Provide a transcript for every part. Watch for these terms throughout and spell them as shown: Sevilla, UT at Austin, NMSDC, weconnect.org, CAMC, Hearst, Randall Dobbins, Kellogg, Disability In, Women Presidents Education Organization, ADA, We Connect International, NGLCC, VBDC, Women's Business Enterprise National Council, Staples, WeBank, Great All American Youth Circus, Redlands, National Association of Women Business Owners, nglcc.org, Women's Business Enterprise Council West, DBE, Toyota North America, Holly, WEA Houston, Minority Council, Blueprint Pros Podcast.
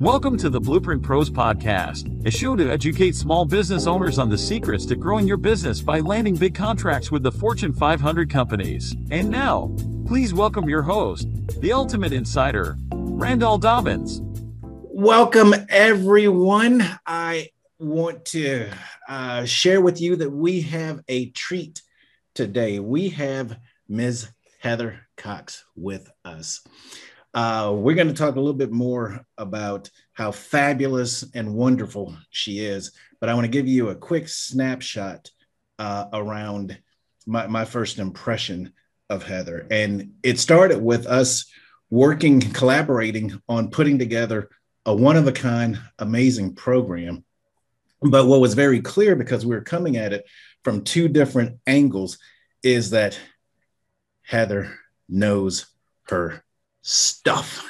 Welcome to the Blueprint Pros Podcast, a show to educate small business owners on the secrets to growing your business by landing big contracts with the Fortune 500 companies. And now, please welcome your host, the ultimate insider, Randall Dobbins. Welcome, everyone. I want to share with you that we have a treat today. We have Ms. Heather Cox with us. We're going to talk a little bit more about how fabulous and wonderful she is, but I want to give you a quick snapshot around my first impression of Heather. And it started with us collaborating on putting together a one-of-a-kind amazing program. But what was very clear, because we were coming at it from two different angles, is that Heather knows her stuff.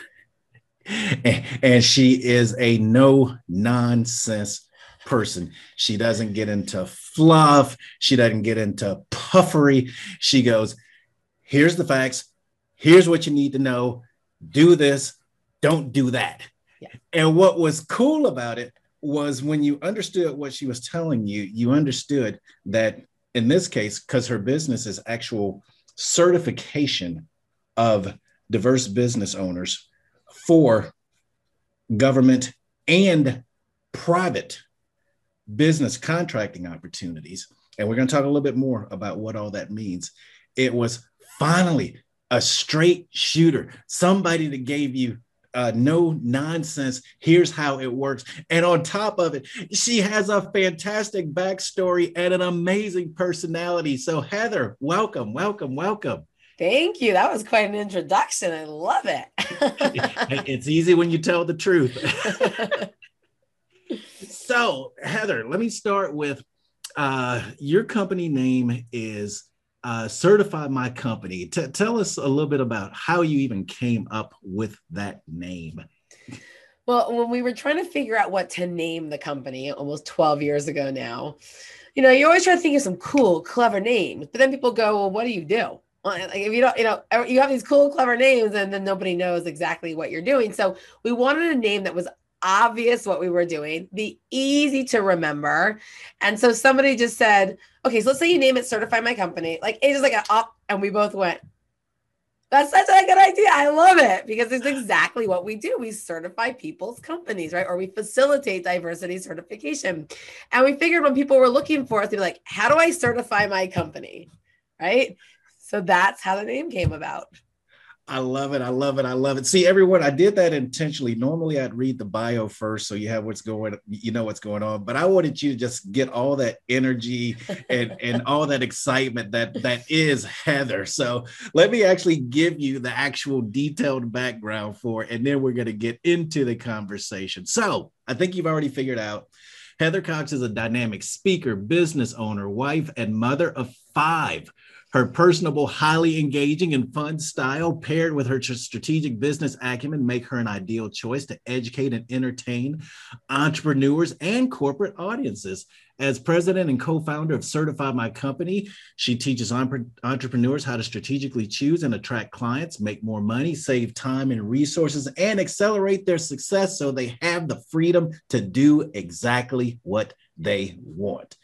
And she is a no-nonsense person. She doesn't get into fluff. She doesn't get into puffery. She goes, here's the facts. Here's what you need to know. Do this. Don't do that. Yeah. And what was cool about it was when you understood what she was telling you, you understood that in this case, because her business is actual certification of diverse business owners for government and private business contracting opportunities. And we're going to talk a little bit more about what all that means. It was finally a straight shooter, somebody that gave you no nonsense. Here's how it works. And on top of it, she has a fantastic backstory and an amazing personality. So Heather, welcome, welcome, welcome. Thank you. That was quite an introduction. I love it. It's easy when you tell the truth. So, Heather, let me start with your company name is Certify My Company. Tell us a little bit about how you even came up with that name. Well, when we were trying to figure out what to name the company almost 12 years ago now, you know, you always try to think of some cool, clever names, but then people go, well, what do you do? Like if you don't, you know, you have these cool, clever names and then nobody knows exactly what you're doing. So we wanted a name that was obvious what we were doing, be easy to remember. And so somebody just said, okay, so let's say you name it Certify My Company. Like it was like an up and we both went, that's such a good idea. I love it because it's exactly what we do. We certify people's companies, right? Or we facilitate diversity certification. And we figured when people were looking for us, they'd be like, how do I certify my company? Right? So that's how the name came about. I love it. I love it. I love it. See, everyone, I did that intentionally. Normally I'd read the bio first. So you have what's going, you know, what's going on, but I wanted you to just get all that energy and all that excitement that is Heather. So let me actually give you the actual detailed background for it. And then we're going to get into the conversation. So I think you've already figured out Heather Cox is a dynamic speaker, business owner, wife, and mother of five. Her personable, highly engaging, and fun style paired with her strategic business acumen make her an ideal choice to educate and entertain entrepreneurs and corporate audiences. As president and co-founder of Certify My Company, she teaches entrepreneurs how to strategically choose and attract clients, make more money, save time and resources, and accelerate their success so they have the freedom to do exactly what they want.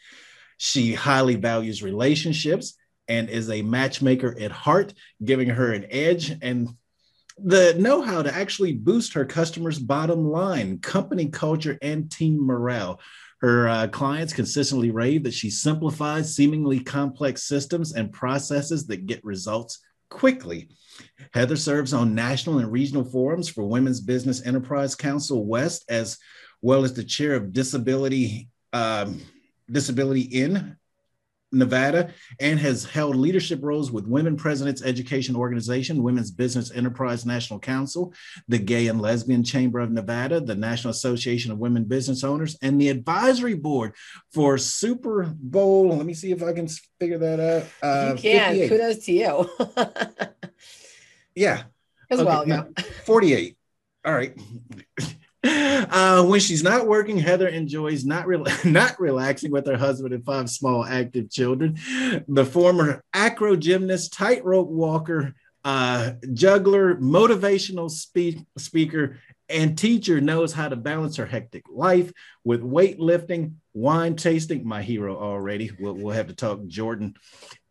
She highly values relationships and is a matchmaker at heart, giving her an edge and the know-how to actually boost her customers' bottom line, company culture, and team morale. Her clients consistently rave that she simplifies seemingly complex systems and processes that get results quickly. Heather serves on national and regional forums for Women's Business Enterprise Council West, as well as the chair of Disability In Nevada, and has held leadership roles with Women Presidents Education Organization, Women's Business Enterprise National Council, the Gay and Lesbian Chamber of Nevada, the National Association of Women Business Owners, and the advisory board for Super Bowl. Let me see if I can figure that out. You can. 58. Kudos to you. Yeah. As okay. Well, no. 48. All right. When she's not working, Heather enjoys not relaxing with her husband and five small active children. The former acro gymnast, tightrope walker, juggler, motivational speaker, And teacher knows how to balance her hectic life with weightlifting, wine tasting, my hero already, we'll have to talk Jordan,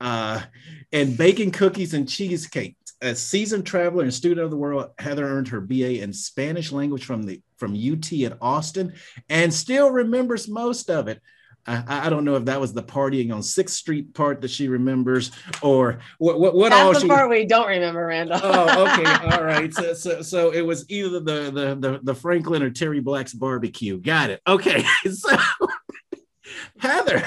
and baking cookies and cheesecake. A seasoned traveler and student of the world, Heather earned her BA in Spanish language from UT at Austin and still remembers most of it. I don't know if that was the partying on 6th Street part that she remembers or what all she... That's the part we don't remember, Randall. Oh, okay. All right. So it was either the Franklin or Terry Black's barbecue. Got it. Okay. So Heather,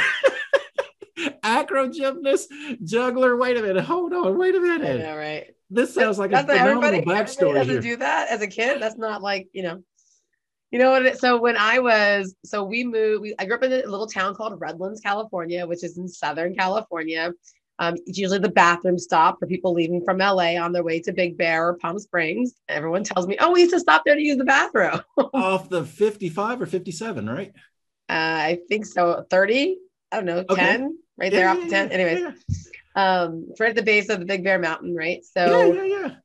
acro gymnast, juggler. Wait a minute. Hold on. Wait a minute. I know, right? This sounds like that's a phenomenal backstory. Everybody doesn't do that as a kid. That's not like, you know. You know what? So when I was, so we moved, I grew up in a little town called Redlands, California, which is in Southern California. It's usually the bathroom stop for people leaving from LA on their way to Big Bear or Palm Springs. Everyone tells me, oh, we used to stop there to use the bathroom. Off the 55 or 57, right? I think so. 30, I don't know, okay. 10, right yeah, there off yeah, 10. Yeah, anyways, yeah. Right at the base of the Big Bear Mountain, right? So yeah.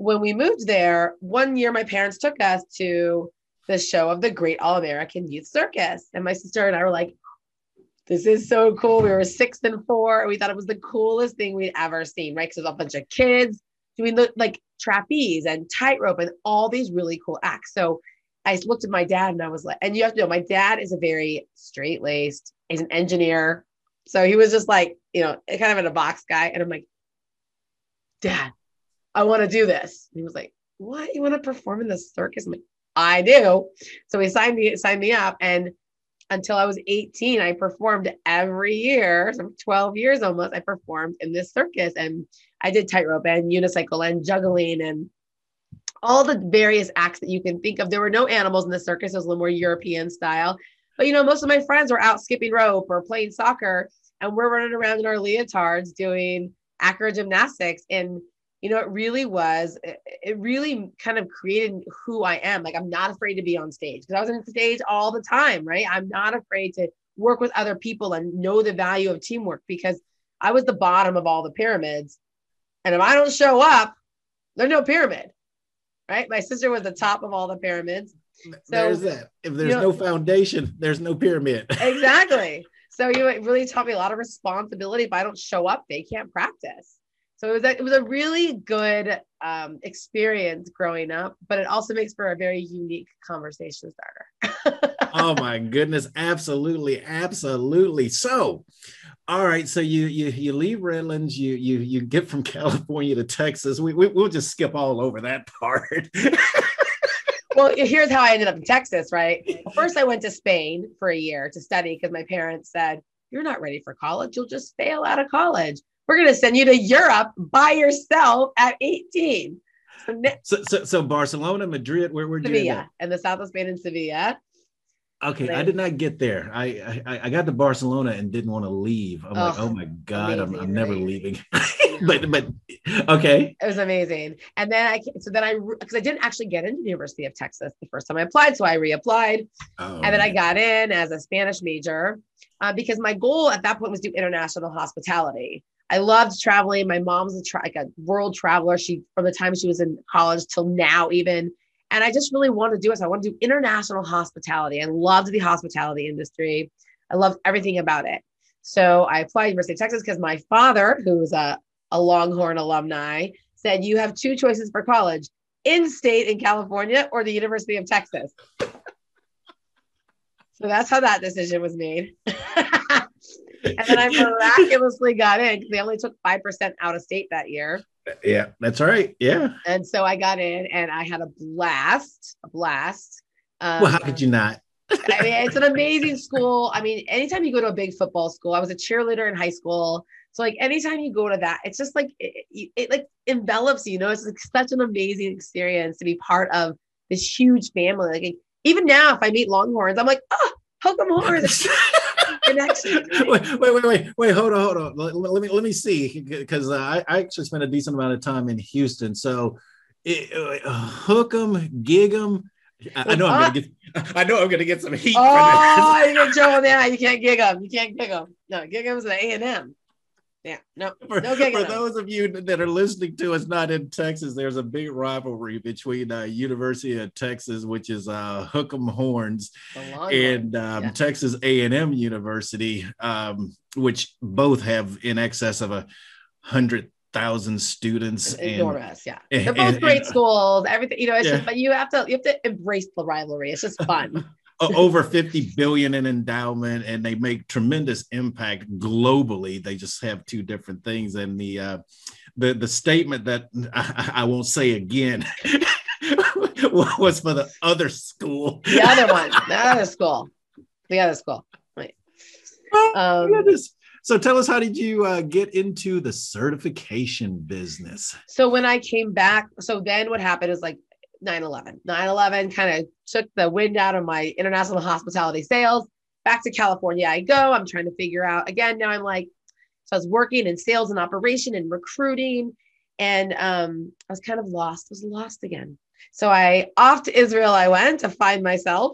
When we moved there, one year, my parents took us to the show of the Great All American Youth Circus. And my sister and I were like, this is so cool. We were 6 and 4. And we thought it was the coolest thing we'd ever seen, right? Because there's a bunch of kids doing like trapeze and tightrope and all these really cool acts. So I looked at my dad and I was like, and you have to know, my dad is a very straight-laced, he's an engineer. So he was just like, you know, kind of in a box guy. And I'm like, Dad, I want to do this. And he was like, what? You want to perform in the circus? I'm like, I do. So he signed me up. And until I was 18, I performed every year. So 12 years almost, I performed in this circus. And I did tightrope and unicycle and juggling and all the various acts that you can think of. There were no animals in the circus. It was a little more European style. But, you know, most of my friends were out skipping rope or playing soccer. And we're running around in our leotards doing acro gymnastics. And you know, it really kind of created who I am. Like, I'm not afraid to be on stage because I was on stage all the time, right? I'm not afraid to work with other people and know the value of teamwork because I was the bottom of all the pyramids. And if I don't show up, there's no pyramid, right? My sister was the top of all the pyramids. So there's that. If there's no foundation, there's no pyramid. Exactly. So it really taught me a lot of responsibility. If I don't show up, they can't practice. So it was a really good experience growing up, but it also makes for a very unique conversation starter. Oh my goodness. Absolutely. Absolutely. So, all right. So you leave Redlands, you get from California to Texas. We'll just skip all over that part. Well, here's how I ended up in Texas, right? First, I went to Spain for a year to study because my parents said, you're not ready for college. You'll just fail out of college. We're going to send you to Europe by yourself at 18. So Barcelona, Madrid, where did you go? And the south of Spain in Sevilla. Okay, I did not get there. I got to Barcelona and didn't want to leave. I'm like, oh my God, amazing, I'm never leaving. but okay. It was amazing. And then because I didn't actually get into the University of Texas the first time I applied, so I reapplied. And then I got in as a Spanish major because my goal at that point was to do international hospitality. I loved traveling. My mom's like a world traveler. She, from the time she was in college till now even. And I just really wanted to do it. So I wanted to do international hospitality. I loved the hospitality industry. I loved everything about it. So I applied to University of Texas because my father, who was a Longhorn alumni, said, you have two choices for college, in-state in California or the University of Texas. So that's how that decision was made. And then I miraculously got in because they only took 5% out of state that year. Yeah, that's all right. Yeah. And so I got in and I had a blast. Well, how could you not? I mean, it's an amazing school. I mean, anytime you go to a big football school, I was a cheerleader in high school. So like anytime you go to that, it's just like, it like envelops you, you know, it's like such an amazing experience to be part of this huge family. Like even now, if I meet Longhorns, I'm like, oh, how come Horns? Wait, hold on. Let me see, because I actually spent a decent amount of time in Houston. So, hook 'em, gig 'em. I know I'm gonna get some heat. Oh, you're in trouble now. You can't gig 'em. No, gig 'em's an A&M. Yeah, no. For those of you that are listening to us not in Texas, there's a big rivalry between University of Texas, which is Hook 'em Horns, and Texas A&M University, which both have in excess of 100,000 students. It's enormous, yeah. They're both great schools. Everything, you know. It's just, but you have to embrace the rivalry. It's just fun. Over $50 billion in endowment, and they make tremendous impact globally. They just have two different things. And the statement that I won't say again was for the other school. The other one, the other school. Right. Oh, goodness. So tell us, how did you get into the certification business? So when I came back, so then what happened is like, 9/11 kind of took the wind out of my international hospitality sales. Back to California I go. I'm trying to figure out again. Now I'm like, so I was working in sales and operation and recruiting, and I was kind of lost. I was lost again. So I off to Israel I went to find myself,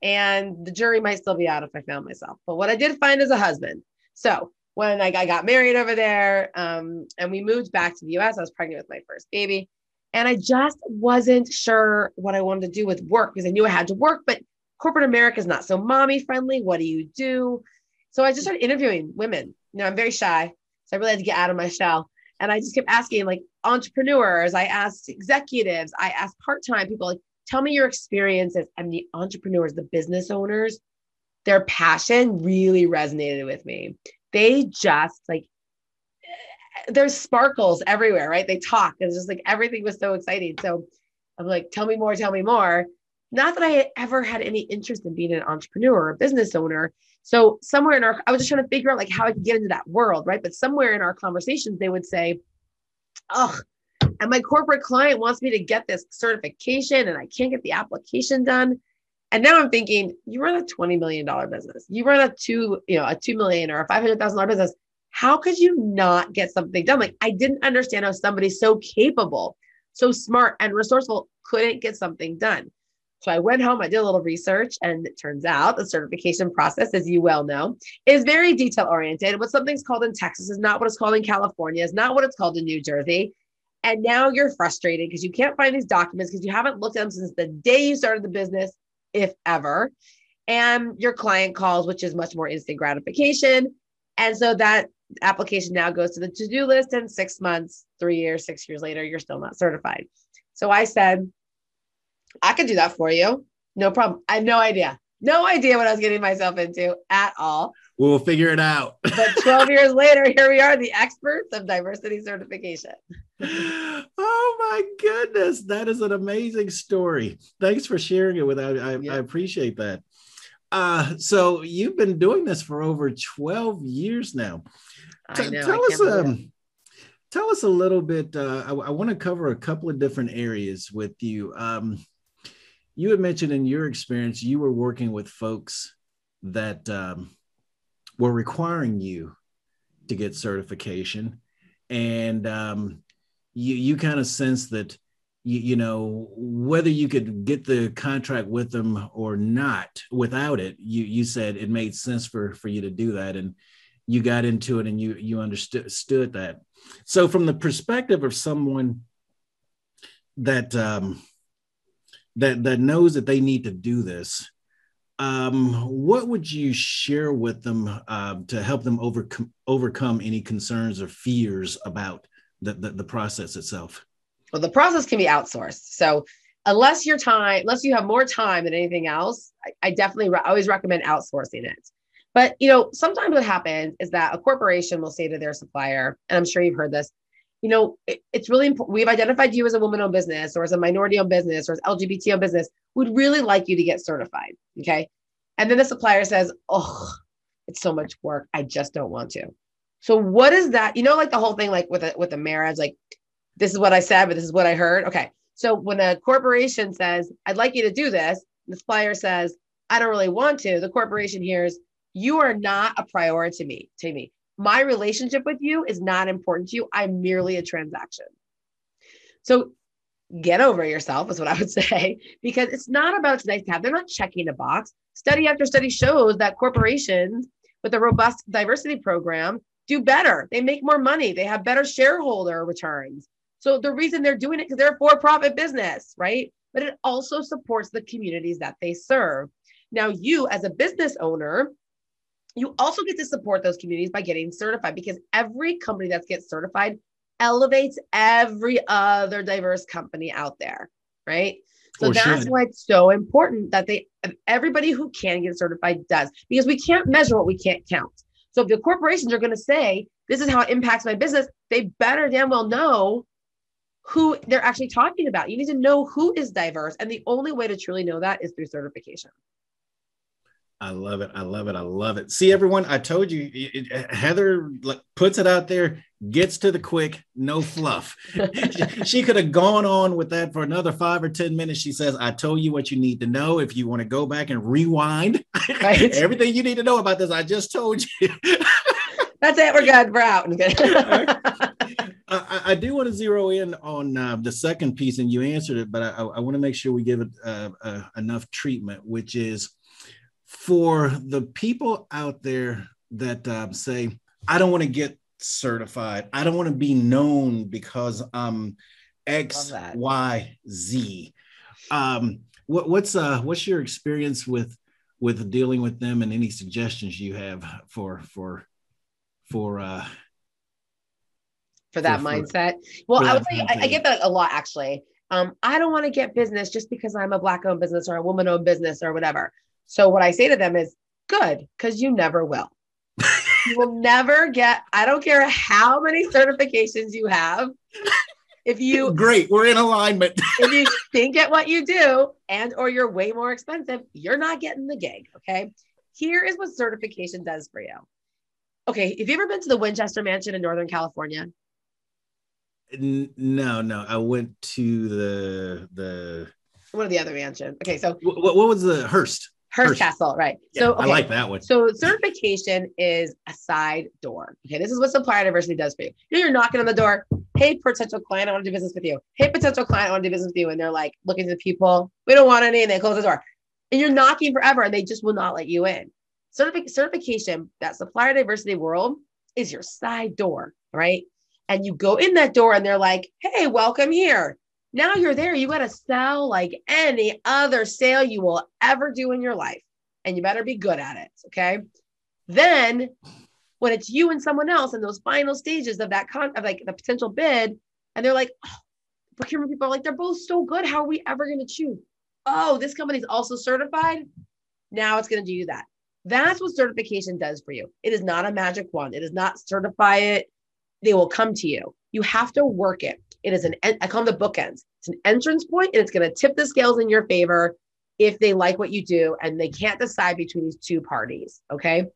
and the jury might still be out if I found myself. But what I did find is a husband. So when I got married over there, and we moved back to the U.S., I was pregnant with my first baby. And I just wasn't sure what I wanted to do with work because I knew I had to work, but corporate America is not so mommy friendly. What do you do? So I just started interviewing women. You know, I'm very shy. So I really had to get out of my shell. And I just kept asking like entrepreneurs. I asked executives. I asked part-time people, like, tell me your experiences. And the entrepreneurs, the business owners, their passion really resonated with me. They just like, there's sparkles everywhere, right? They talk. It's just like everything was so exciting. So I'm like, tell me more. Not that I ever had any interest in being an entrepreneur or a business owner. So somewhere in our, I was just trying to figure out like how I could get into that world, right? But somewhere in our conversations, they would say, oh, and my corporate client wants me to get this certification and I can't get the application done. And now I'm thinking, you run a $20 million business. You run a $2 million or a $500,000 business. How could you not get something done? Like, I didn't understand how somebody so capable, so smart and resourceful couldn't get something done. So I went home, I did a little research, and it turns out the certification process, as you well know, is very detail oriented. What something's called in Texas is not what it's called in California, is not what it's called in New Jersey. And now you're frustrated because you can't find these documents because you haven't looked at them since the day you started the business, if ever. And your client calls, which is much more instant gratification. And so that application now goes to the to-do list, and 6 months, 3 years, 6 years later, you're still not certified. So I said, I could do that for you. No problem. I had no idea what I was getting myself into at all. We'll figure it out. But 12 years later, here we are, the experts of diversity certification. Oh my goodness. That is an amazing story. Thanks for sharing it with us. I appreciate that. So you've been doing this for over 12 years now. Tell us a little bit. I want to cover a couple of different areas with you. You had mentioned in your experience, you were working with folks that were requiring you to get certification. And you kind of sense that, you know, whether you could get the contract with them or not without it, you said it made sense for you to do that. And you got into it and you understood that. So from the perspective of someone that knows that they need to do this, what would you share with them to help them overcome any concerns or fears about the process itself? Well, the process can be outsourced. So unless you have more time than anything else, I definitely always recommend outsourcing it. But, you know, sometimes what happens is that a corporation will say to their supplier, and I'm sure you've heard this, you know, it's really important. We've identified you as a woman-owned business or as a minority-owned business or as LGBT-owned business. We'd really like you to get certified. Okay. And then the supplier says, oh, it's so much work. I just don't want to. So what is that? You know, like the whole thing, like with a marriage, like, this is what I said, but this is what I heard. Okay. So when a corporation says, I'd like you to do this, the supplier says, I don't really want to. The corporation hears, you are not a priority to me. My relationship with you is not important to you. I'm merely a transaction. So get over yourself is what I would say, because it's not about tonight's tab. They're not checking a box. Study after study shows that corporations with a robust diversity program do better. They make more money. They have better shareholder returns. So the reason they're doing it because they're a for-profit business, right? But it also supports the communities that they serve. Now, you as a business owner, you also get to support those communities by getting certified, because every company that gets certified elevates every other diverse company out there, right? So that's why it's so important that everybody who can get certified does, because we can't measure what we can't count. So if the corporations are going to say, this is how it impacts my business, they better damn well know who they're actually talking about. You need to know who is diverse. And the only way to truly know that is through certification. I love it. I love it. I love it. See, everyone, I told you, Heather puts it out there, gets to the quick, no fluff. She could have gone on with that for another 5 or 10 minutes. She says, I told you what you need to know. If you want to go back and rewind, right. Everything you need to know about this, I just told you. That's it. We're good. We're out. I do want to zero in on the second piece, and you answered it, but I want to make sure we give it enough treatment, which is, for the people out there that say, I don't want to get certified, I don't want to be known because I'm X, Y, Z. What's your experience with dealing with them, and any suggestions you have for that mindset? Well, I would say I get that a lot, actually. I don't want to get business just because I'm a Black-owned business or a woman-owned business or whatever. So what I say to them is, good, because you never will. You will never get, I don't care how many certifications you have. If you Great, we're in alignment. If you stink at what you do and or you're way more expensive, you're not getting the gig, okay? Here is what certification does for you. Okay, have you ever been to the Winchester Mansion in Northern California? No. I went to the one of the other mansions. Okay, so what was the Hearst? Hearst Castle, right? Yeah, so okay. I like that one. So certification is a side door. Okay, this is what supplier diversity does for you. You're knocking on the door. Hey, potential client, I want to do business with you. Hey, potential client, I want to do business with you. And they're like looking to the people. We don't want any, and they close the door. And you're knocking forever, and they just will not let you in. Certification, that supplier diversity world, is your side door, right? And you go in that door, and they're like, hey, welcome here. Now you're there, you got to sell like any other sale you will ever do in your life. And you better be good at it, okay? Then when it's you and someone else in those final stages of that of like the potential bid, and they're like, oh, procurement people are like, they're both so good. How are we ever going to choose? Oh, this company's also certified. Now it's going to do that. That's what certification does for you. It is not a magic wand. It is not certify it. They will come to you. You have to work it. It is I call them the bookends. It's an entrance point, and it's going to tip the scales in your favor if they like what you do and they can't decide between these two parties. Okay.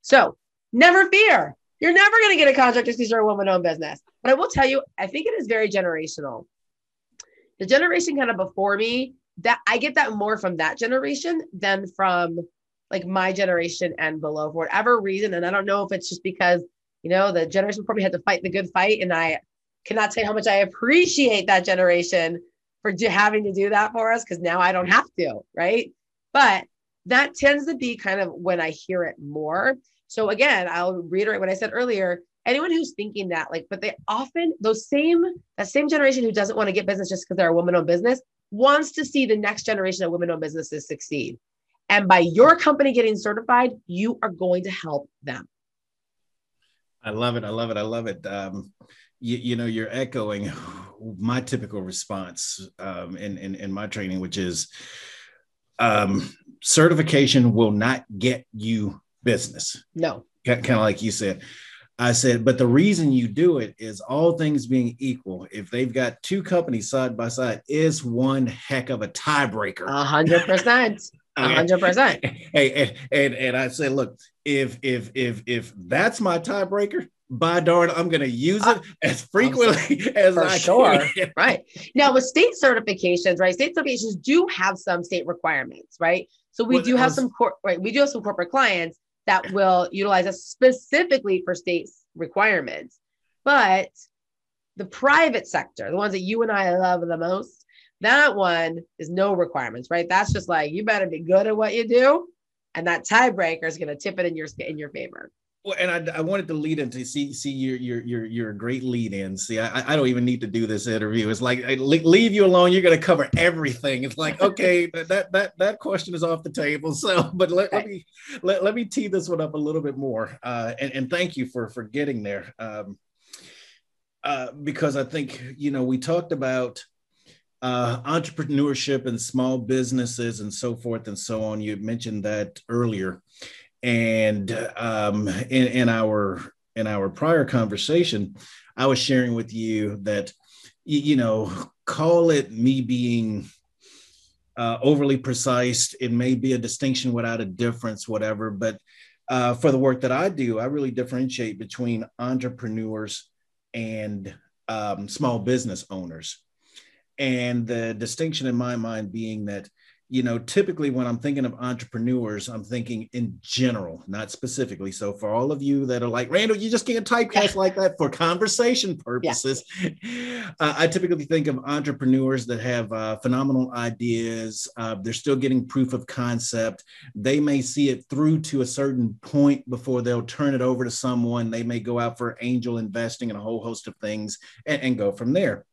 So never fear. You're never going to get a contract just because you're a woman-owned business. But I will tell you, I think it is very generational. The generation kind of before me, that I get that more from that generation than from like my generation and below, for whatever reason. And I don't know if it's just because, you know, the generation before me had to fight the good fight, and I cannot say how much I appreciate that generation for having to do that for us, because now I don't have to, right? But that tends to be kind of when I hear it more. So again, I'll reiterate what I said earlier. Anyone who's thinking that, like, but they often, that same generation who doesn't want to get business just because they're a woman-owned business, wants to see the next generation of women-owned businesses succeed. And by your company getting certified, you are going to help them. I love it. I love it. I love it. You know, you're echoing my typical response in my training, which is certification will not get you business. No. Kind of like you said. I said, but the reason you do it is, all things being equal, if they've got two companies side by side, is one heck of a tiebreaker. 100%. 100%. Hey, and I say, look, if that's my tiebreaker, by darn, I'm going to use it as frequently as I can. Right. Now with state certifications, right? State certifications do have some state requirements, right? So we do have some corporate clients that will utilize us specifically for state requirements, but the private sector, the ones that you and I love the most, that one is no requirements, right? That's just like, you better be good at what you do. And that tiebreaker is going to tip it in your favor. And I wanted to lead into see your great lead in. See, I don't even need to do this interview. It's like I leave you alone. You're going to cover everything. It's like, okay, that question is off the table. So, but let me tee this one up a little bit more. And thank you for getting there, because I think we talked about entrepreneurship and small businesses and so forth and so on. You mentioned that earlier. And in our prior conversation, I was sharing with you that, call it me being overly precise. It may be a distinction without a difference, whatever. But for the work that I do, I really differentiate between entrepreneurs and small business owners. And the distinction in my mind being that, typically when I'm thinking of entrepreneurs, I'm thinking in general, not specifically. So for all of you that are like, Randall, you just can't typecast like that for conversation purposes. Yeah. I typically think of entrepreneurs that have phenomenal ideas. They're still getting proof of concept. They may see it through to a certain point before they'll turn it over to someone. They may go out for angel investing and a whole host of things and go from there.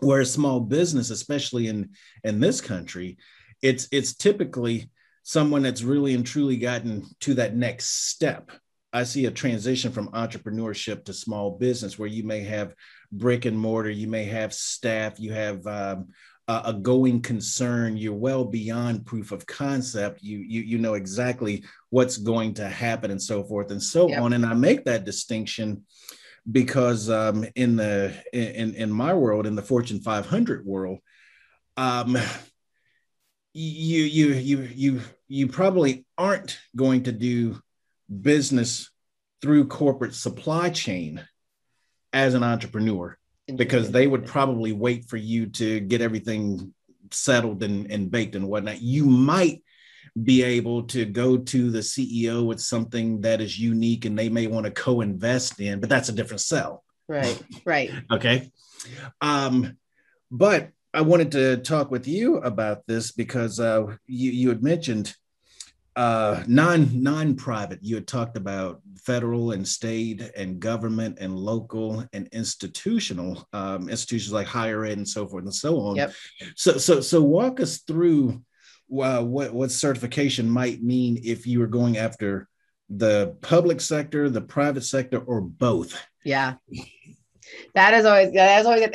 Whereas small business, especially in this country, it's typically someone that's really and truly gotten to that next step. I see a transition from entrepreneurship to small business where you may have brick and mortar, you may have staff, you have a going concern, you're well beyond proof of concept, you know exactly what's going to happen and so forth and so on. And I make that distinction because in my world, in the Fortune 500 world, you probably aren't going to do business through corporate supply chain as an entrepreneur, because they would probably wait for you to get everything settled and baked and whatnot. You might be able to go to the CEO with something that is unique and they may want to co-invest in, but that's a different sell. Right. Okay. But I wanted to talk with you about this because you had mentioned non-private. You had talked about federal and state and government and local and institutional, institutions like higher ed and so forth and so on. Yep. So walk us through what certification might mean if you were going after the public sector, the private sector, or both. Yeah. That is always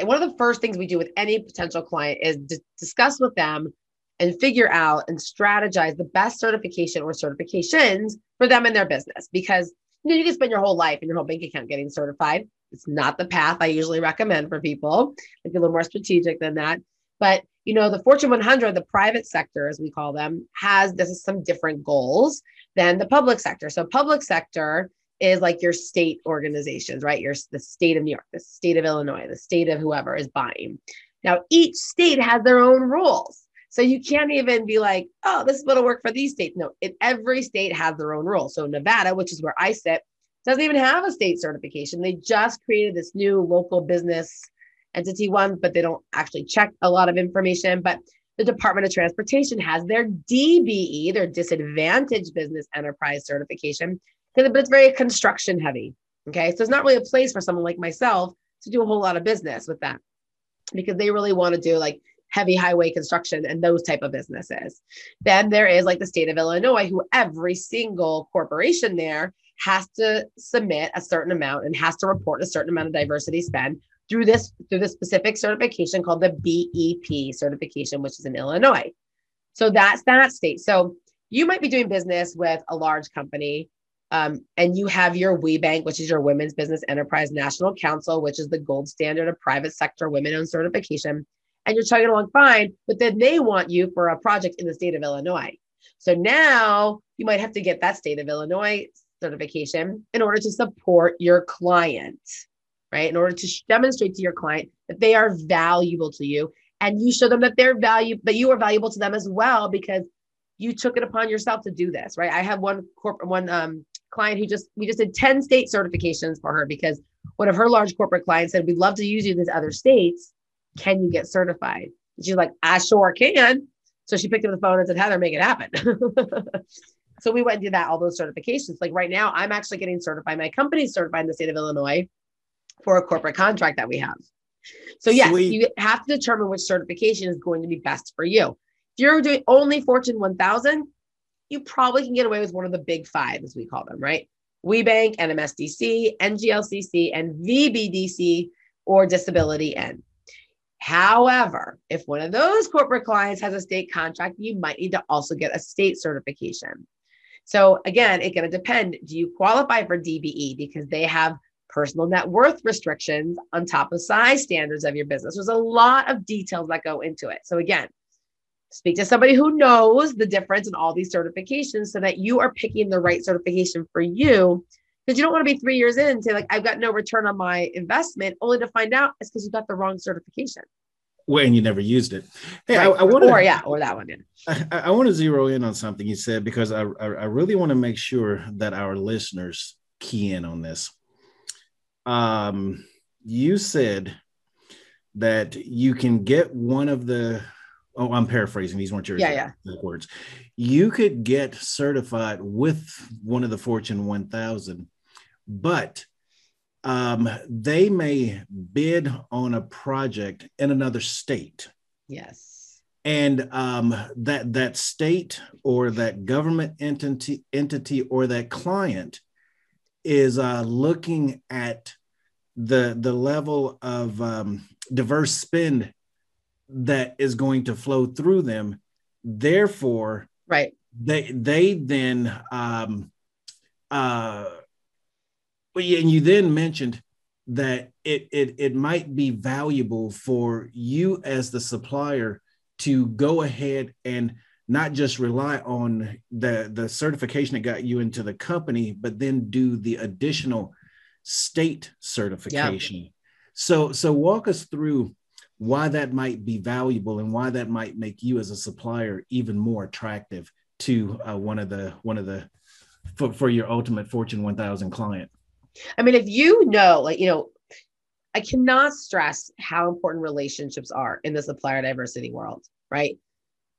one of the first things we do with any potential client is discuss with them and figure out and strategize the best certification or certifications for them and their business, because you can spend your whole life and your whole bank account getting certified. It's not the path I usually recommend for people. I'd be a little more strategic than that. But the Fortune 100, the private sector, as we call them, has some different goals than the public sector. So public sector is like your state organizations, right? The state of New York, the state of Illinois, the state of whoever is buying. Now, each state has their own rules. So you can't even be like, oh, this is what'll work for these states. No, every state has their own rules. So Nevada, which is where I sit, doesn't even have a state certification. They just created this new local business entity one, but they don't actually check a lot of information. But the Department of Transportation has their DBE, their Disadvantaged Business Enterprise Certification, but it's very construction heavy. Okay. So it's not really a place for someone like myself to do a whole lot of business with that, because they really want to do like heavy highway construction and those type of businesses. Then there is like the state of Illinois, who every single corporation there has to submit a certain amount and has to report a certain amount of diversity spend through this specific certification called the BEP certification, which is in Illinois. So that's that state. So you might be doing business with a large company, and you have your WeBank, which is your Women's Business Enterprise National Council, which is the gold standard of private sector women-owned certification. And you're chugging along fine, but then they want you for a project in the state of Illinois. So now you might have to get that state of Illinois certification in order to support your client, right? In order to demonstrate to your client that they are valuable to you, and you show them that that you are valuable to them as well, because you took it upon yourself to do this, right? I have one client who we just did 10 state certifications for her, because one of her large corporate clients said, we'd love to use you in these other states. Can you get certified? And she's like, I sure can. So she picked up the phone and said, Heather, make it happen. So we went and did that, all those certifications. Like right now, I'm actually getting certified. My company's certified in the state of Illinois for a corporate contract that we have. So yes, you have to determine which certification is going to be best for you. If you're doing only Fortune 1000, you probably can get away with one of the big five, as we call them, right? WeBank, NMSDC, NGLCC, and VBDC, or Disability In. However, if one of those corporate clients has a state contract, you might need to also get a state certification. So again, it's going to depend. Do you qualify for DBE? Because they have personal net worth restrictions on top of size standards of your business. There's a lot of details that go into it. So again, speak to somebody who knows the difference in all these certifications so that you are picking the right certification for you, because you don't want to be 3 years in and say, like, I've got no return on my investment, only to find out it's because you got the wrong certification. Well, and you never used it. Hey, right. Or that one. Yeah. I want to zero in on something you said, because I really want to make sure that our listeners key in on this. You said that you can get one of the, oh, I'm paraphrasing. These weren't your exact words. You could get certified with one of the Fortune 1000, but they may bid on a project in another state. Yes. And that state or that government entity or that client is looking at the level of diverse spend that is going to flow through them. Therefore, right, they then, and you then mentioned that it might be valuable for you as the supplier to go ahead and not just rely on the certification that got you into the company, but then do the additional state certification. Yep. So walk us through why that might be valuable and why that might make you as a supplier even more attractive to for your ultimate Fortune 1000 client. I mean, if you know, like, you know, I cannot stress how important relationships are in the supplier diversity world, right?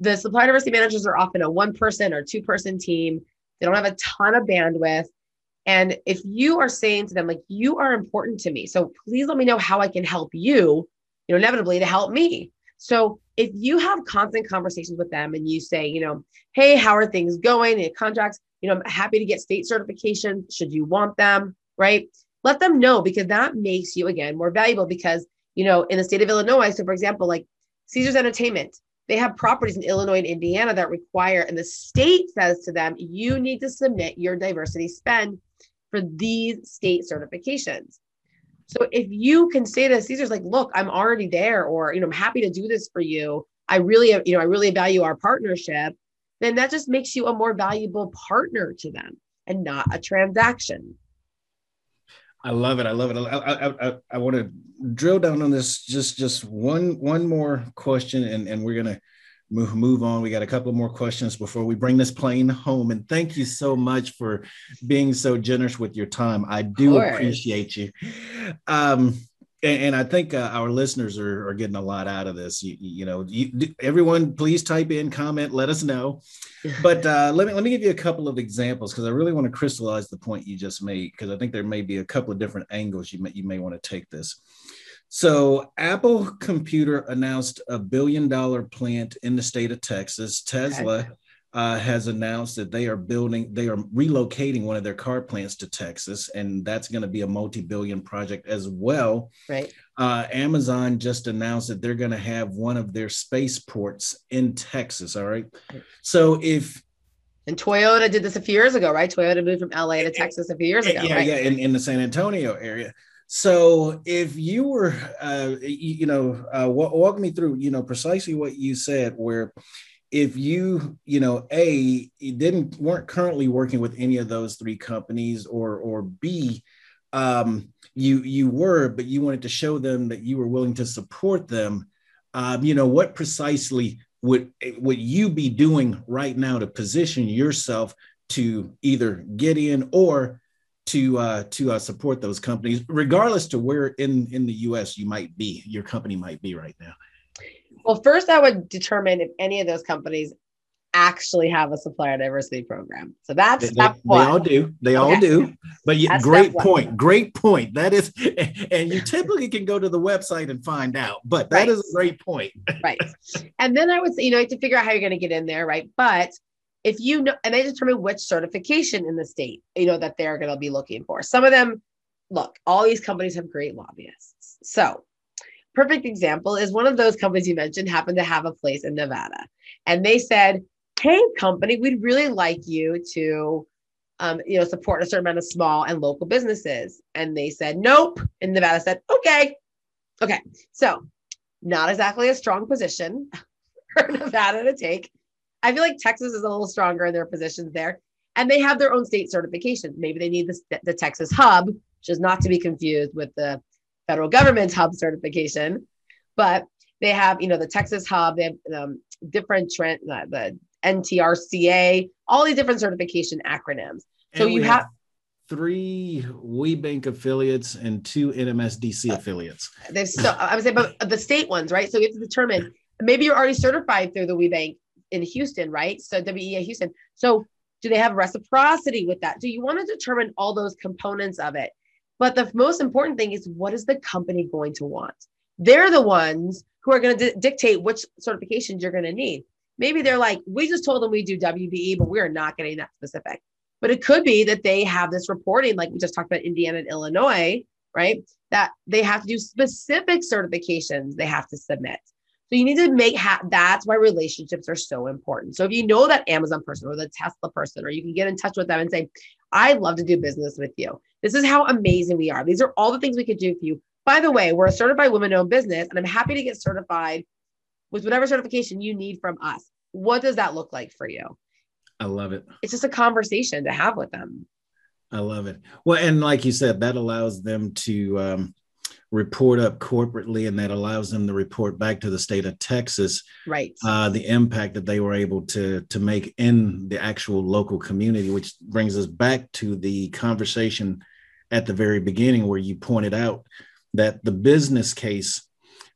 The supplier diversity managers are often a one-person or two-person team. They don't have a ton of bandwidth. And if you are saying to them, like, you are important to me, so please let me know how I can help you, you know, inevitably to help me. So if you have constant conversations with them and you say, you know, hey, how are things going? And contracts, you know, I'm happy to get state certification. Should you want them, right? Let them know, because that makes you, again, more valuable, because, you know, in the state of Illinois, so for example, like Caesars Entertainment, they have properties in Illinois and Indiana that require, and the state says to them, you need to submit your diversity spend for these state certifications. So if you can say to Caesars, like, look, I'm already there, or, you know, I'm happy to do this for you. I really value our partnership. Then that just makes you a more valuable partner to them and not a transaction. I love it. I love it. I want to drill down on this. Just one more question, and we're going to move on. We got a couple more questions before we bring this plane home. And thank you so much for being so generous with your time. I do appreciate you. And I think our listeners are getting a lot out of this. You know, everyone, please type in, comment, let us know. But let me give you a couple of examples, because I really want to crystallize the point you just made, because I think there may be a couple of different angles you may want to take this. So Apple Computer announced a $1 billion plant in the state of Texas. Tesla has announced that they are relocating one of their car plants to Texas, and that's going to be a multi-billion project as well. Right. Amazon just announced that they're going to have one of their spaceports in Texas. All right. So and Toyota did this a few years ago, right? Toyota moved from LA to Texas a few years ago. Yeah, right? Yeah, in the San Antonio area. So if you were, walk me through, you know, precisely what you said, where if you, you know, A, weren't currently working with any of those three companies, or B, you were, but you wanted to show them that you were willing to support them. You know, what precisely would you be doing right now to position yourself to either get in or to support those companies, regardless to where in the US you might be, your company might be right now? Well, first I would determine if any of those companies actually have a supplier diversity program. So that's step one. They all do. They all do. But yeah, great point. That is, and you typically can go to the website and find out, but that is a great point. Right. And then I would say, you know, you have to figure out how you're going to get in there. Right. But if you know, and they determine which certification in the state, you know, that they're going to be looking for. Some of them, look, all these companies have great lobbyists. So perfect example is one of those companies you mentioned happened to have a place in Nevada. And they said, hey, company, we'd really like you to, you know, support a certain amount of small and local businesses. And they said, nope. And Nevada said, okay. So not exactly a strong position for Nevada to take. I feel like Texas is a little stronger in their positions there. And they have their own state certification. Maybe they need the Texas hub, which is not to be confused with the federal government hub certification, but they have, you know, the Texas hub, they have different the NTRCA, all these different certification acronyms. So and you have 3 WeBank affiliates and 2 NMSDC affiliates. I would say about the state ones, right? So you have to determine, maybe you're already certified through the WeBank in Houston, right? So WEA Houston. So do they have reciprocity with that? Do you want to determine all those components of it? But the most important thing is, what is the company going to want? They're the ones who are going to dictate which certifications you're going to need. Maybe they're like, we just told them we do WBE, but we're not getting that specific. But it could be that they have this reporting, like we just talked about Indiana and Illinois, right? That they have to do specific certifications they have to submit. So you need to make, that's why relationships are so important. So if you know that Amazon person or the Tesla person, or you can get in touch with them and say, I'd love to do business with you. This is how amazing we are. These are all the things we could do for you. By the way, we're a certified women-owned business, and I'm happy to get certified with whatever certification you need from us. What does that look like for you? I love it. It's just a conversation to have with them. I love it. Well, and like you said, that allows them to report up corporately, and that allows them to report back to the state of Texas, right? The impact that they were able to make in the actual local community, which brings us back to the conversation at the very beginning where you pointed out that the business case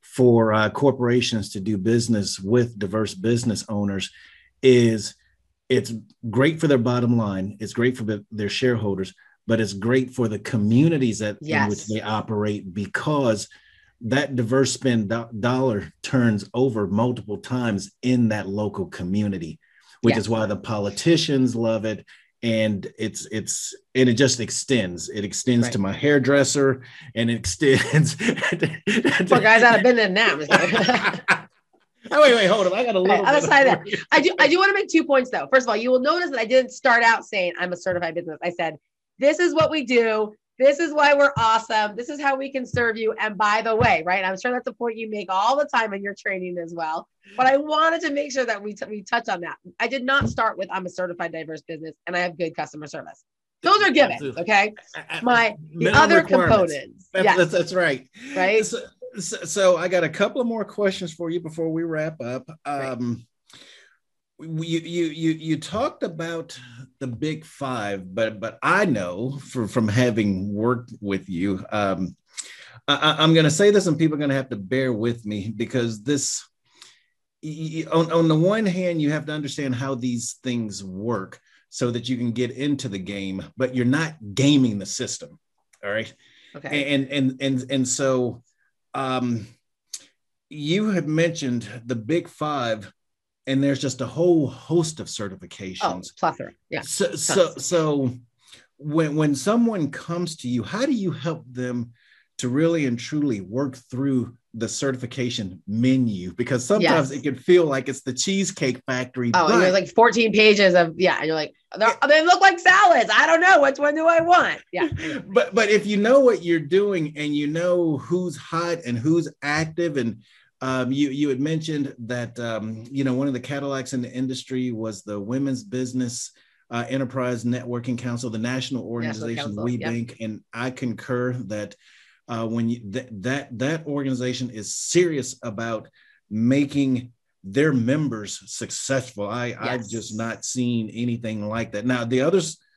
for corporations to do business with diverse business owners is, it's great for their bottom line, it's great for their shareholders, but it's great for the communities that in which they operate, because that diverse spend dollar turns over multiple times in that local community, which is why the politicians love it. And it just extends. It extends to my hairdresser, and it extends. Well, guys, I've been in that. Oh, wait, hold on. I got a little other side of that. I do want to make 2 points though. First of all, you will notice that I didn't start out saying I'm a certified business. I said, this is what we do. This is why we're awesome. This is how we can serve you. And by the way, right, I'm sure that's a point you make all the time in your training as well. But I wanted to make sure that we touch on that. I did not start with, I'm a certified diverse business and I have good customer service. Those are givens, okay? The other components. That's right. Right. So I got a couple of more questions for you before we wrap up. You talked about the big 5, but I know from having worked with you, I'm going to say this and people are going to have to bear with me, because this, on the one hand, you have to understand how these things work so that you can get into the game, but you're not gaming the system. All right. Okay. And so you had mentioned the big 5. And there's just a whole host of certifications. Oh, plethora. Yeah. So when someone comes to you, how do you help them to really and truly work through the certification menu? Because sometimes it can feel like it's the Cheesecake Factory. Oh, and there's like 14 pages of, and you're like, they look like salads. I don't know. Which one do I want? Yeah. But if you know what you're doing and you know who's hot and who's active, and you had mentioned that, you know, one of the Cadillacs in the industry was the Women's Business Enterprise Networking Council, the national organization, WeBank. And I concur that that organization is serious about making their members successful. I've just not seen anything like that. Now,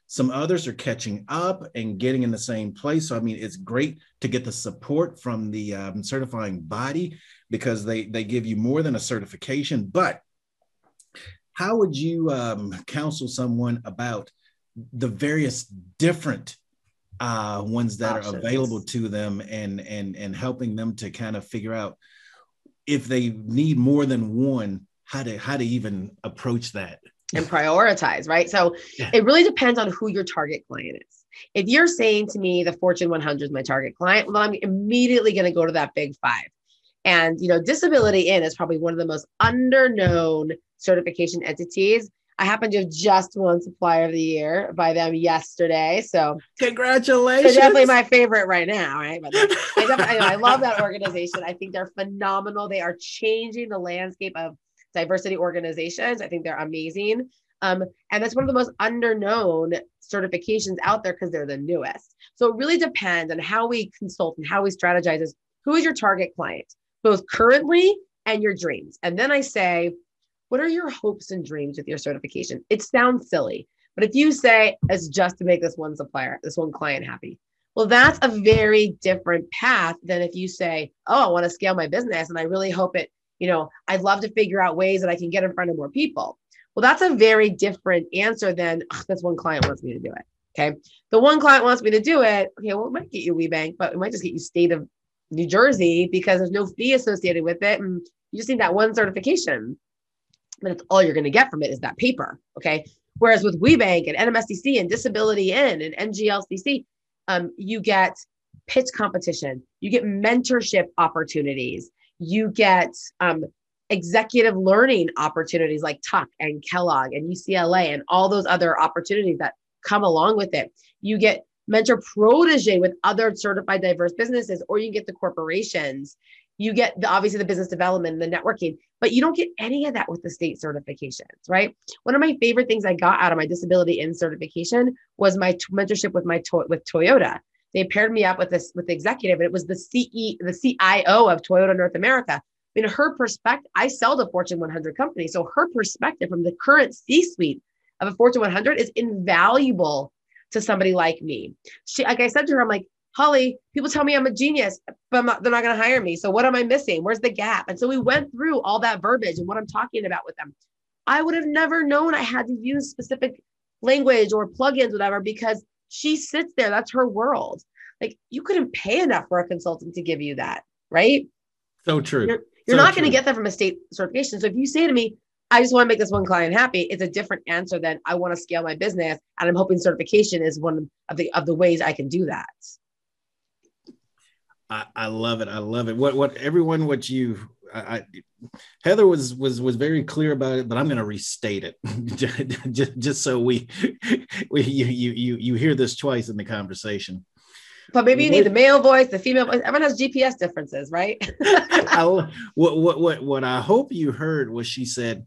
some others are catching up and getting in the same place. So, I mean, it's great to get the support from the certifying body, because they give you more than a certification. But How would you counsel someone about the various different ones that options are available to them, and helping them to kind of figure out if they need more than one, how to even approach that and prioritize, right? So yeah, it really depends on who your target client is. If you're saying to me the Fortune 100 is my target client, well, I'm immediately going to go to that big five. And, you know, Disability In is probably one of the most under-known certification entities. I happen to have just won Supplier of the Year by them yesterday. So congratulations. They're definitely my favorite right now, right? But I love that organization. I think they're phenomenal. They are changing the landscape of diversity organizations. I think they're amazing. And that's one of the most under-known certifications out there because they're the newest. So it really depends on how we consult and how we strategize is who is your target client, both currently and your dreams. And then I say, what are your hopes and dreams with your certification? It sounds silly, but if you say it's just to make this one supplier, this one client happy, well, that's a very different path than if you say, oh, I want to scale my business and I really hope it, you know, I'd love to figure out ways that I can get in front of more people. Well, that's a very different answer than, oh, this one client wants me to do it. Okay. The one client wants me to do it. Okay. Well, it might get you WeBank, but it might just get you state of New Jersey because there's no fee associated with it. And you just need that one certification. But it's all you're going to get from it is that paper. Okay. Whereas with WeBank and NMSDC and Disability In and NGLCC, you get pitch competition, you get mentorship opportunities, you get executive learning opportunities like Tuck and Kellogg and UCLA and all those other opportunities that come along with it. You get mentor protege with other certified diverse businesses, or you can get the corporations. You get the, obviously the business development, the networking, but you don't get any of that with the state certifications, right? One of my favorite things I got out of my Disability In certification was my mentorship with Toyota. They paired me up with the executive, and it was the CIO of Toyota North America. I mean, her perspective, I sell to Fortune 100 companies, so her perspective from the current C-suite of a Fortune 100 is invaluable to somebody like me. She, like I said to her, I'm like, Holly, people tell me I'm a genius, but they're not going to hire me. So what am I missing? Where's the gap? And so we went through all that verbiage and what I'm talking about with them. I would have never known I had to use specific language or plugins, whatever, because she sits there. That's her world. Like, you couldn't pay enough for a consultant to give you that, right? So true. You're not going to get that from a state certification. So if you say to me, I just want to make this one client happy, it's a different answer than I want to scale my business. And I'm hoping certification is one of the ways I can do that. I love it. I love it. Heather was very clear about it, but I'm going to restate it just so you hear this twice in the conversation. But maybe you need the male voice, the female voice. Everyone has GPS differences, right? What I hope you heard was she said,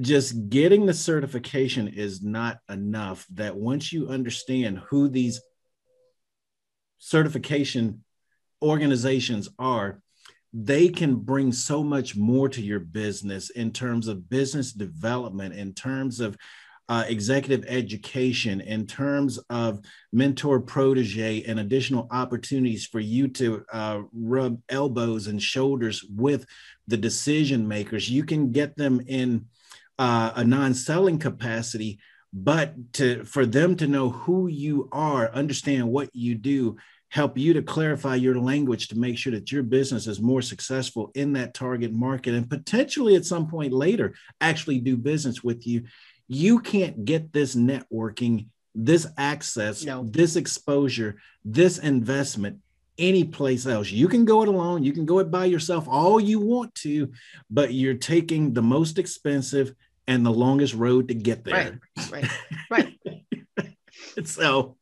just getting the certification is not enough. That once you understand who these certification organizations are, they can bring so much more to your business in terms of business development, in terms of executive education, in terms of mentor protege and additional opportunities for you to rub elbows and shoulders with the decision makers. You can get them in a non-selling capacity, but for them to know who you are, understand what you do, help you to clarify your language to make sure that your business is more successful in that target market and potentially at some point later actually do business with you. You can't get this networking, this access, this exposure, this investment any place else. You can go it alone. You can go it by yourself all you want to, but you're taking the most expensive and the longest road to get there. Right. So...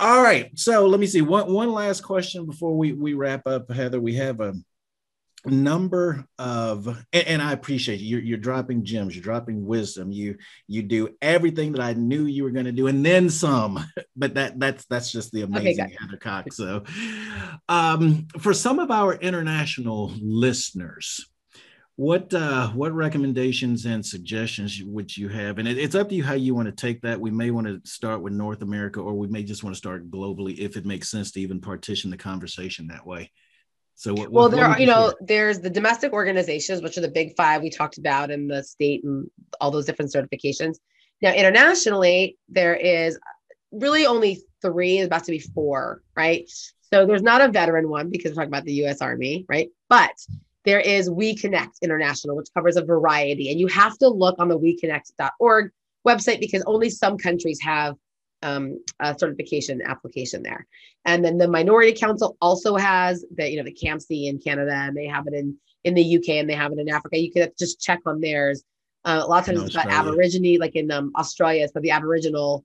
all right. So let me see. One last question before we wrap up, Heather. We have a number of, and I appreciate you. You're dropping gems. You're dropping wisdom. You do everything that I knew you were going to do, and then some. But that's just the amazing Heather Cox. So, for some of our international listeners, what recommendations and suggestions would you have? And it's up to you how you want to take that. We may want to start with North America, or we may just want to start globally if it makes sense to even partition the conversation that way. So what there are, there's the domestic organizations, which are the big five we talked about in the state and all those different certifications. Now, internationally, there is really only three, about to be four, right? So there's not a veteran one because we're talking about the US Army, right? But there is We Connect International, which covers a variety. And you have to look on the WeConnect.org website because only some countries have a certification application there. And then the Minority Council also has the, the CAMC in Canada, and they have it in the UK, and they have it in Africa. You could just check on theirs. A lot of times it's about Aborigine, like in Australia, it's about the Aboriginal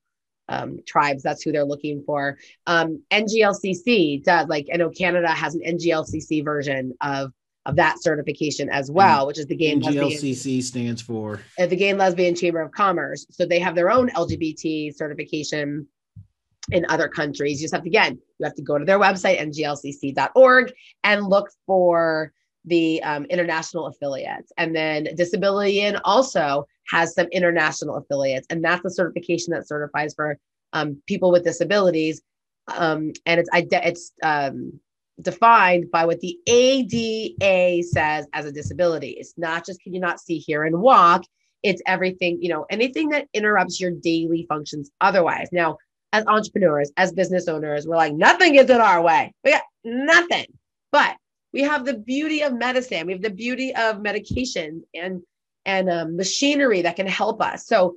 tribes. That's who they're looking for. NGLCC does, I know Canada has an NGLCC version of that certification as well, which is the Gay and Lesbian. NGLCC stands for the Gay and Lesbian Chamber of Commerce. So they have their own LGBT certification in other countries. You just have to, you have to go to their website, NGLCC.org, and look for the international affiliates. And then Disability In also has some international affiliates, and that's the certification that certifies for people with disabilities. And it's defined by what the ADA says as a disability. It's not just, can you not see, hear, and walk? It's everything, anything that interrupts your daily functions otherwise. Now, as entrepreneurs, as business owners, we're like, nothing gets in our way. We got nothing. But we have the beauty of medicine. We have the beauty of medication and machinery that can help us. So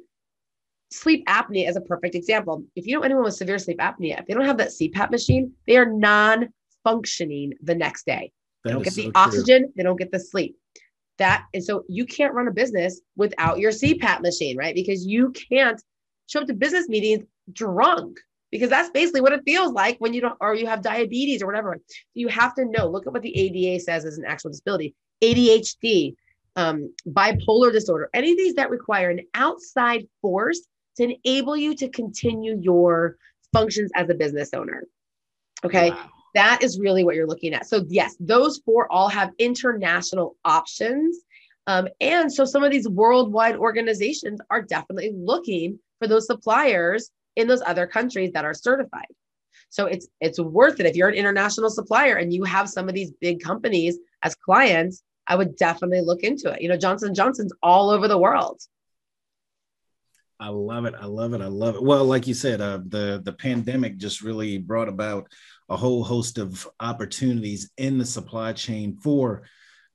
sleep apnea is a perfect example. If you know anyone with severe sleep apnea, if they don't have that CPAP machine, they are non-functioning the next day. They don't get the oxygen, they don't get the sleep. And so you can't run a business without your CPAP machine, right? Because you can't show up to business meetings drunk, because that's basically what it feels like when you don't, or you have diabetes or whatever. You have to know, look at what the ADA says as an actual disability, ADHD, bipolar disorder, any of these that require an outside force to enable you to continue your functions as a business owner. Okay. Wow. That is really what you're looking at. So yes, those four all have international options. And so some of these worldwide organizations are definitely looking for those suppliers in those other countries that are certified. So it's worth it. If you're an international supplier and you have some of these big companies as clients, I would definitely look into it. Johnson & Johnson's all over the world. I love it. I love it. I love it. Well, like you said, the pandemic just really brought about a whole host of opportunities in the supply chain for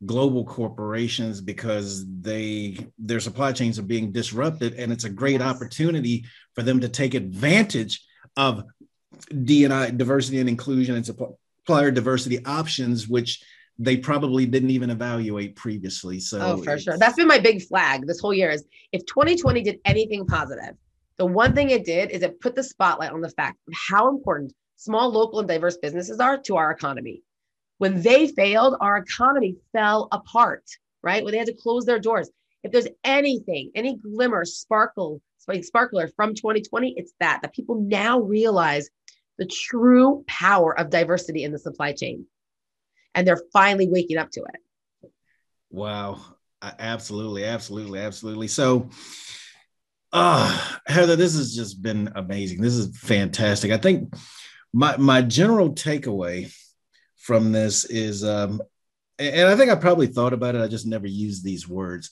global corporations, because their supply chains are being disrupted, and it's a great opportunity for them to take advantage of D&I, diversity and inclusion, and supplier diversity options, which they probably didn't even evaluate previously. So for sure. That's been my big flag this whole year is, if 2020 did anything positive, the one thing it did is it put the spotlight on the fact of how important small, local, and diverse businesses are to our economy. When they failed, our economy fell apart, right? When they had to close their doors. If there's anything, any glimmer, sparkler from 2020, it's that people now realize the true power of diversity in the supply chain. And they're finally waking up to it. Wow. Absolutely. Absolutely. Absolutely. So, Heather, this has just been amazing. This is fantastic. I think my general takeaway from this is, and I think I probably thought about it, I just never used these words,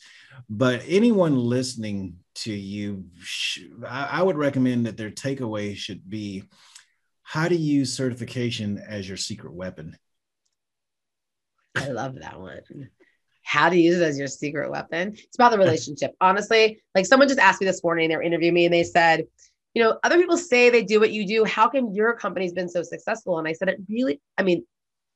but anyone listening to you, I would recommend that their takeaway should be how to use certification as your secret weapon. I love that one. How to use it as your secret weapon. It's about the relationship. Honestly, someone just asked me this morning, they were interviewing me, and they said, other people say they do what you do. How come your company's been so successful? And I said,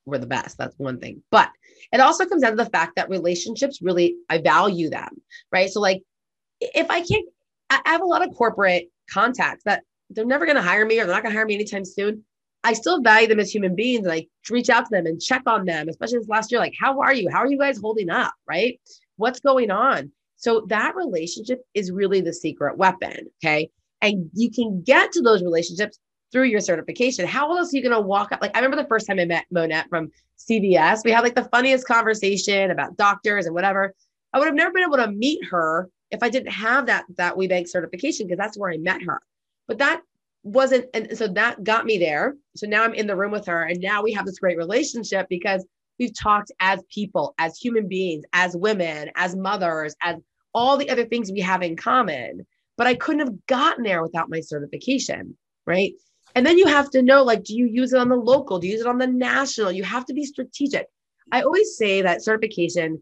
we're the best. That's one thing. But it also comes down to the fact that relationships, really, I value them, right? So if I can't, I have a lot of corporate contacts that they're never going to hire me, or they're not going to hire me anytime soon. I still value them as human beings, and I reach out to them and check on them, especially this last year. How are you? How are you guys holding up? Right? What's going on? So that relationship is really the secret weapon. Okay. And you can get to those relationships through your certification. How else are you going to walk up? I remember the first time I met Monette from CVS, we had the funniest conversation about doctors and whatever. I would have never been able to meet her if I didn't have that WeBank certification, because that's where I met her. But that wasn't, and so that got me there. So now I'm in the room with her, and now we have this great relationship because we've talked as people, as human beings, as women, as mothers, as all the other things we have in common, but I couldn't have gotten there without my certification, right? And then you have to know, like, do you use it on the local? Do you use it on the national? You have to be strategic. I always say that certification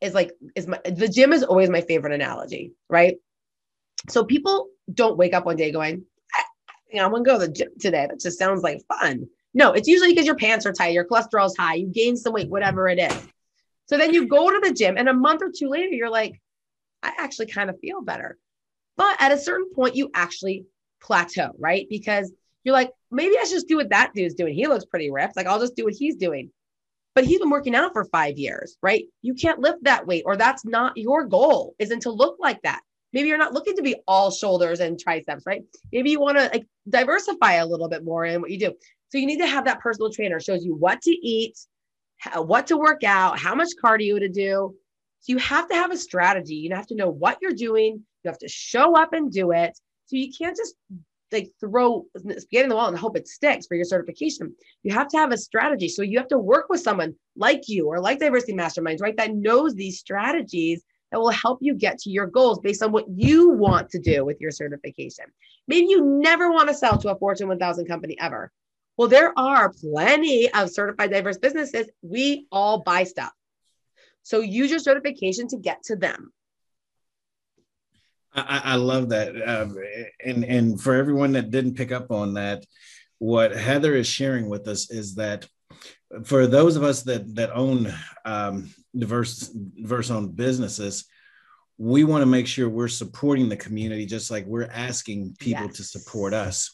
is like, the gym is always my favorite analogy, right? So people don't wake up one day going, I'm going to go to the gym today. That just sounds like fun. No, it's usually because your pants are tight, your cholesterol is high, you gain some weight, whatever it is. So then you go to the gym and a month or two later, you're like, I actually kind of feel better. But at a certain point, you actually plateau, right? Because you're like, maybe I should just do what that dude's doing. He looks pretty ripped. Like, I'll just do what he's doing. But he's been working out for 5 years, right? You can't lift that weight, or that's not your goal, isn't to look like that. Maybe you're not looking to be all shoulders and triceps, right? Maybe you want to like diversify a little bit more in what you do. So you need to have that personal trainer shows you what to eat, what to work out, how much cardio to do. So you have to have a strategy. You have to know what you're doing. You have to show up and do it. So you can't just like throw spaghetti in the wall and hope it sticks for your certification. You have to have a strategy. So you have to work with someone like you or like Diversity Masterminds, right? That knows these strategies that will help you get to your goals based on what you want to do with your certification. Maybe you never want to sell to a Fortune 1000 company ever. Well, there are plenty of certified diverse businesses. We all buy stuff. So use your certification to get to them. I love that. And for everyone that didn't pick up on that, what Heather is sharing with us is that for those of us that own diverse-owned businesses, we want to make sure we're supporting the community just like we're asking people to support us.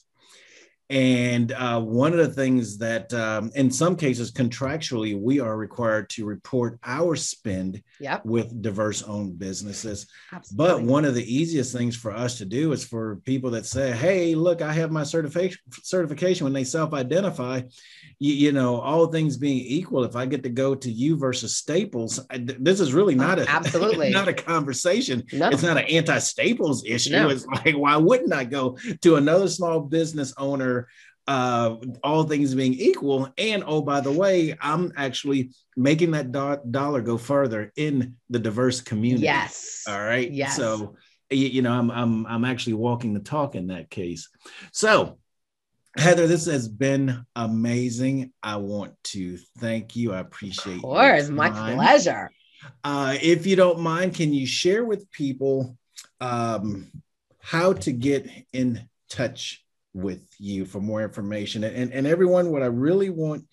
And one of the things that in some cases contractually, we are required to report our spend with diverse owned businesses. Absolutely. But one of the easiest things for us to do is for people that say, hey, look, I have my certification when they self-identify, you know, all things being equal, if I get to go to you versus Staples, this is really not not a conversation. No. It's not an anti-Staples issue. No. It's like, why wouldn't I go to another small business owner? All things being equal. And oh, by the way, I'm actually making that dollar go further in the diverse community. Yes. All right. Yes. So, you know, I'm actually walking the talk in that case. So Heather, this has been amazing. I want to thank you. I appreciate it. Of course. My pleasure. If you don't mind, can you share with people how to get in touch with you for more information? And everyone, what I really want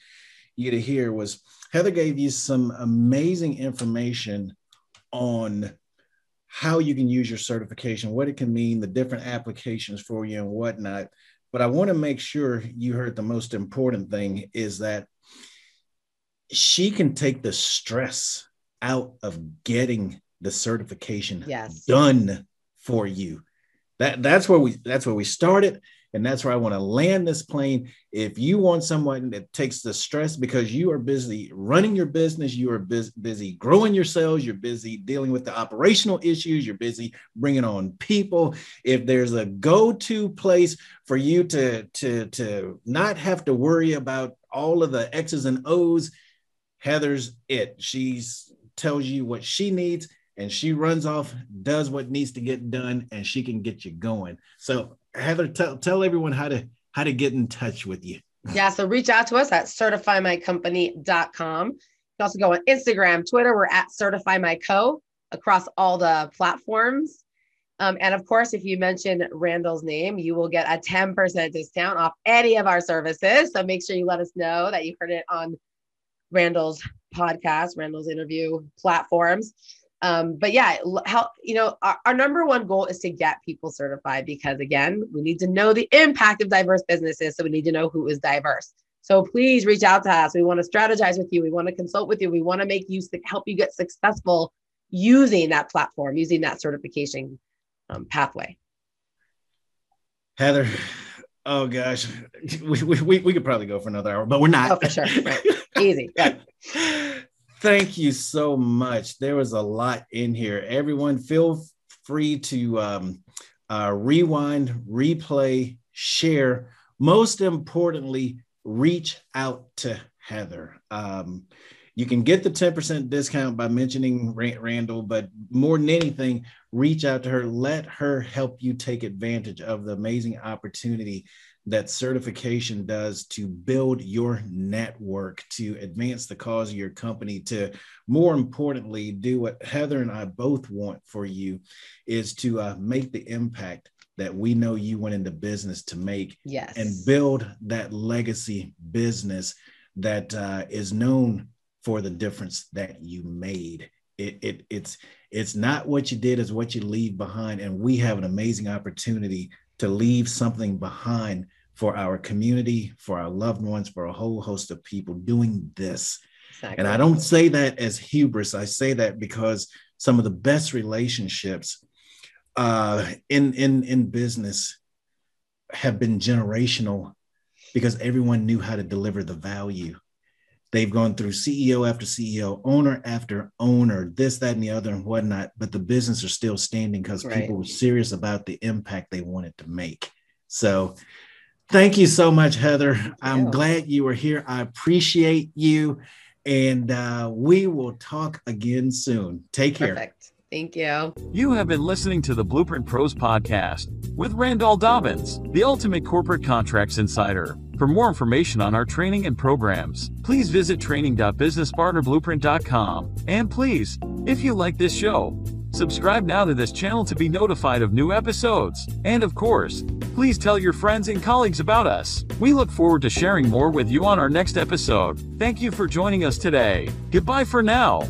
you to hear was Heather gave you some amazing information on how you can use your certification, what it can mean, the different applications for you and whatnot. But I want to make sure you heard the most important thing is that she can take the stress out of getting the certification done for you. That's where we started. And that's where I want to land this plane. If you want someone that takes the stress because you are busy running your business, you are busy growing your sales, you're busy dealing with the operational issues, you're busy bringing on people. If there's a go-to place for you to not have to worry about all of the X's and O's, Heather's it. She tells you what she needs and she runs off, does what needs to get done, and she can get you going. So Heather, tell everyone how to get in touch with you. Yeah, so reach out to us at certifymycompany.com. You can also go on Instagram, Twitter. We're at certifymyco across all the platforms. And of course, if you mention Randall's name, you will get a 10% discount off any of our services. So make sure you let us know that you heard it on Randall's podcast, Randall's interview platforms. But yeah, our number one goal is to get people certified because again, we need to know the impact of diverse businesses. So we need to know who is diverse. So please reach out to us. We want to strategize with you. We want to consult with you. We want to help you get successful using that platform, using that certification pathway. Heather, oh gosh, we could probably go for another hour, but we're not. Oh, for sure. Right. Easy. Yeah. Thank you so much. There was a lot in here. Everyone feel free to rewind, replay, share. Most importantly, reach out to Heather. You can get the 10% discount by mentioning Randall, but more than anything, reach out to her. Let her help you take advantage of the amazing opportunity that certification does to build your network, to advance the cause of your company, to more importantly, do what Heather and I both want for you, is to make the impact that we know you went into business to make. Yes. And build that legacy business that is known for the difference that you made. It's not what you did, it's what you leave behind. And we have an amazing opportunity to leave something behind for our community, for our loved ones, for a whole host of people doing this. Exactly. And I don't say that as hubris. I say that because some of the best relationships in business have been generational, because everyone knew how to deliver the value. They've gone through CEO after CEO, owner after owner, this, that, and the other and whatnot, but the business are still standing because people were serious about the impact they wanted to make. So thank you so much, Heather. I'm glad you were here. I appreciate you. And we will talk again soon. Take care. Perfect. Thank you. You have been listening to the Blueprint Pros Podcast with Randall Dobbins, the ultimate corporate contracts insider. For more information on our training and programs, please visit training.businesspartnerblueprint.com. And please, if you like this show, subscribe now to this channel to be notified of new episodes. And of course, please tell your friends and colleagues about us. We look forward to sharing more with you on our next episode. Thank you for joining us today. Goodbye for now.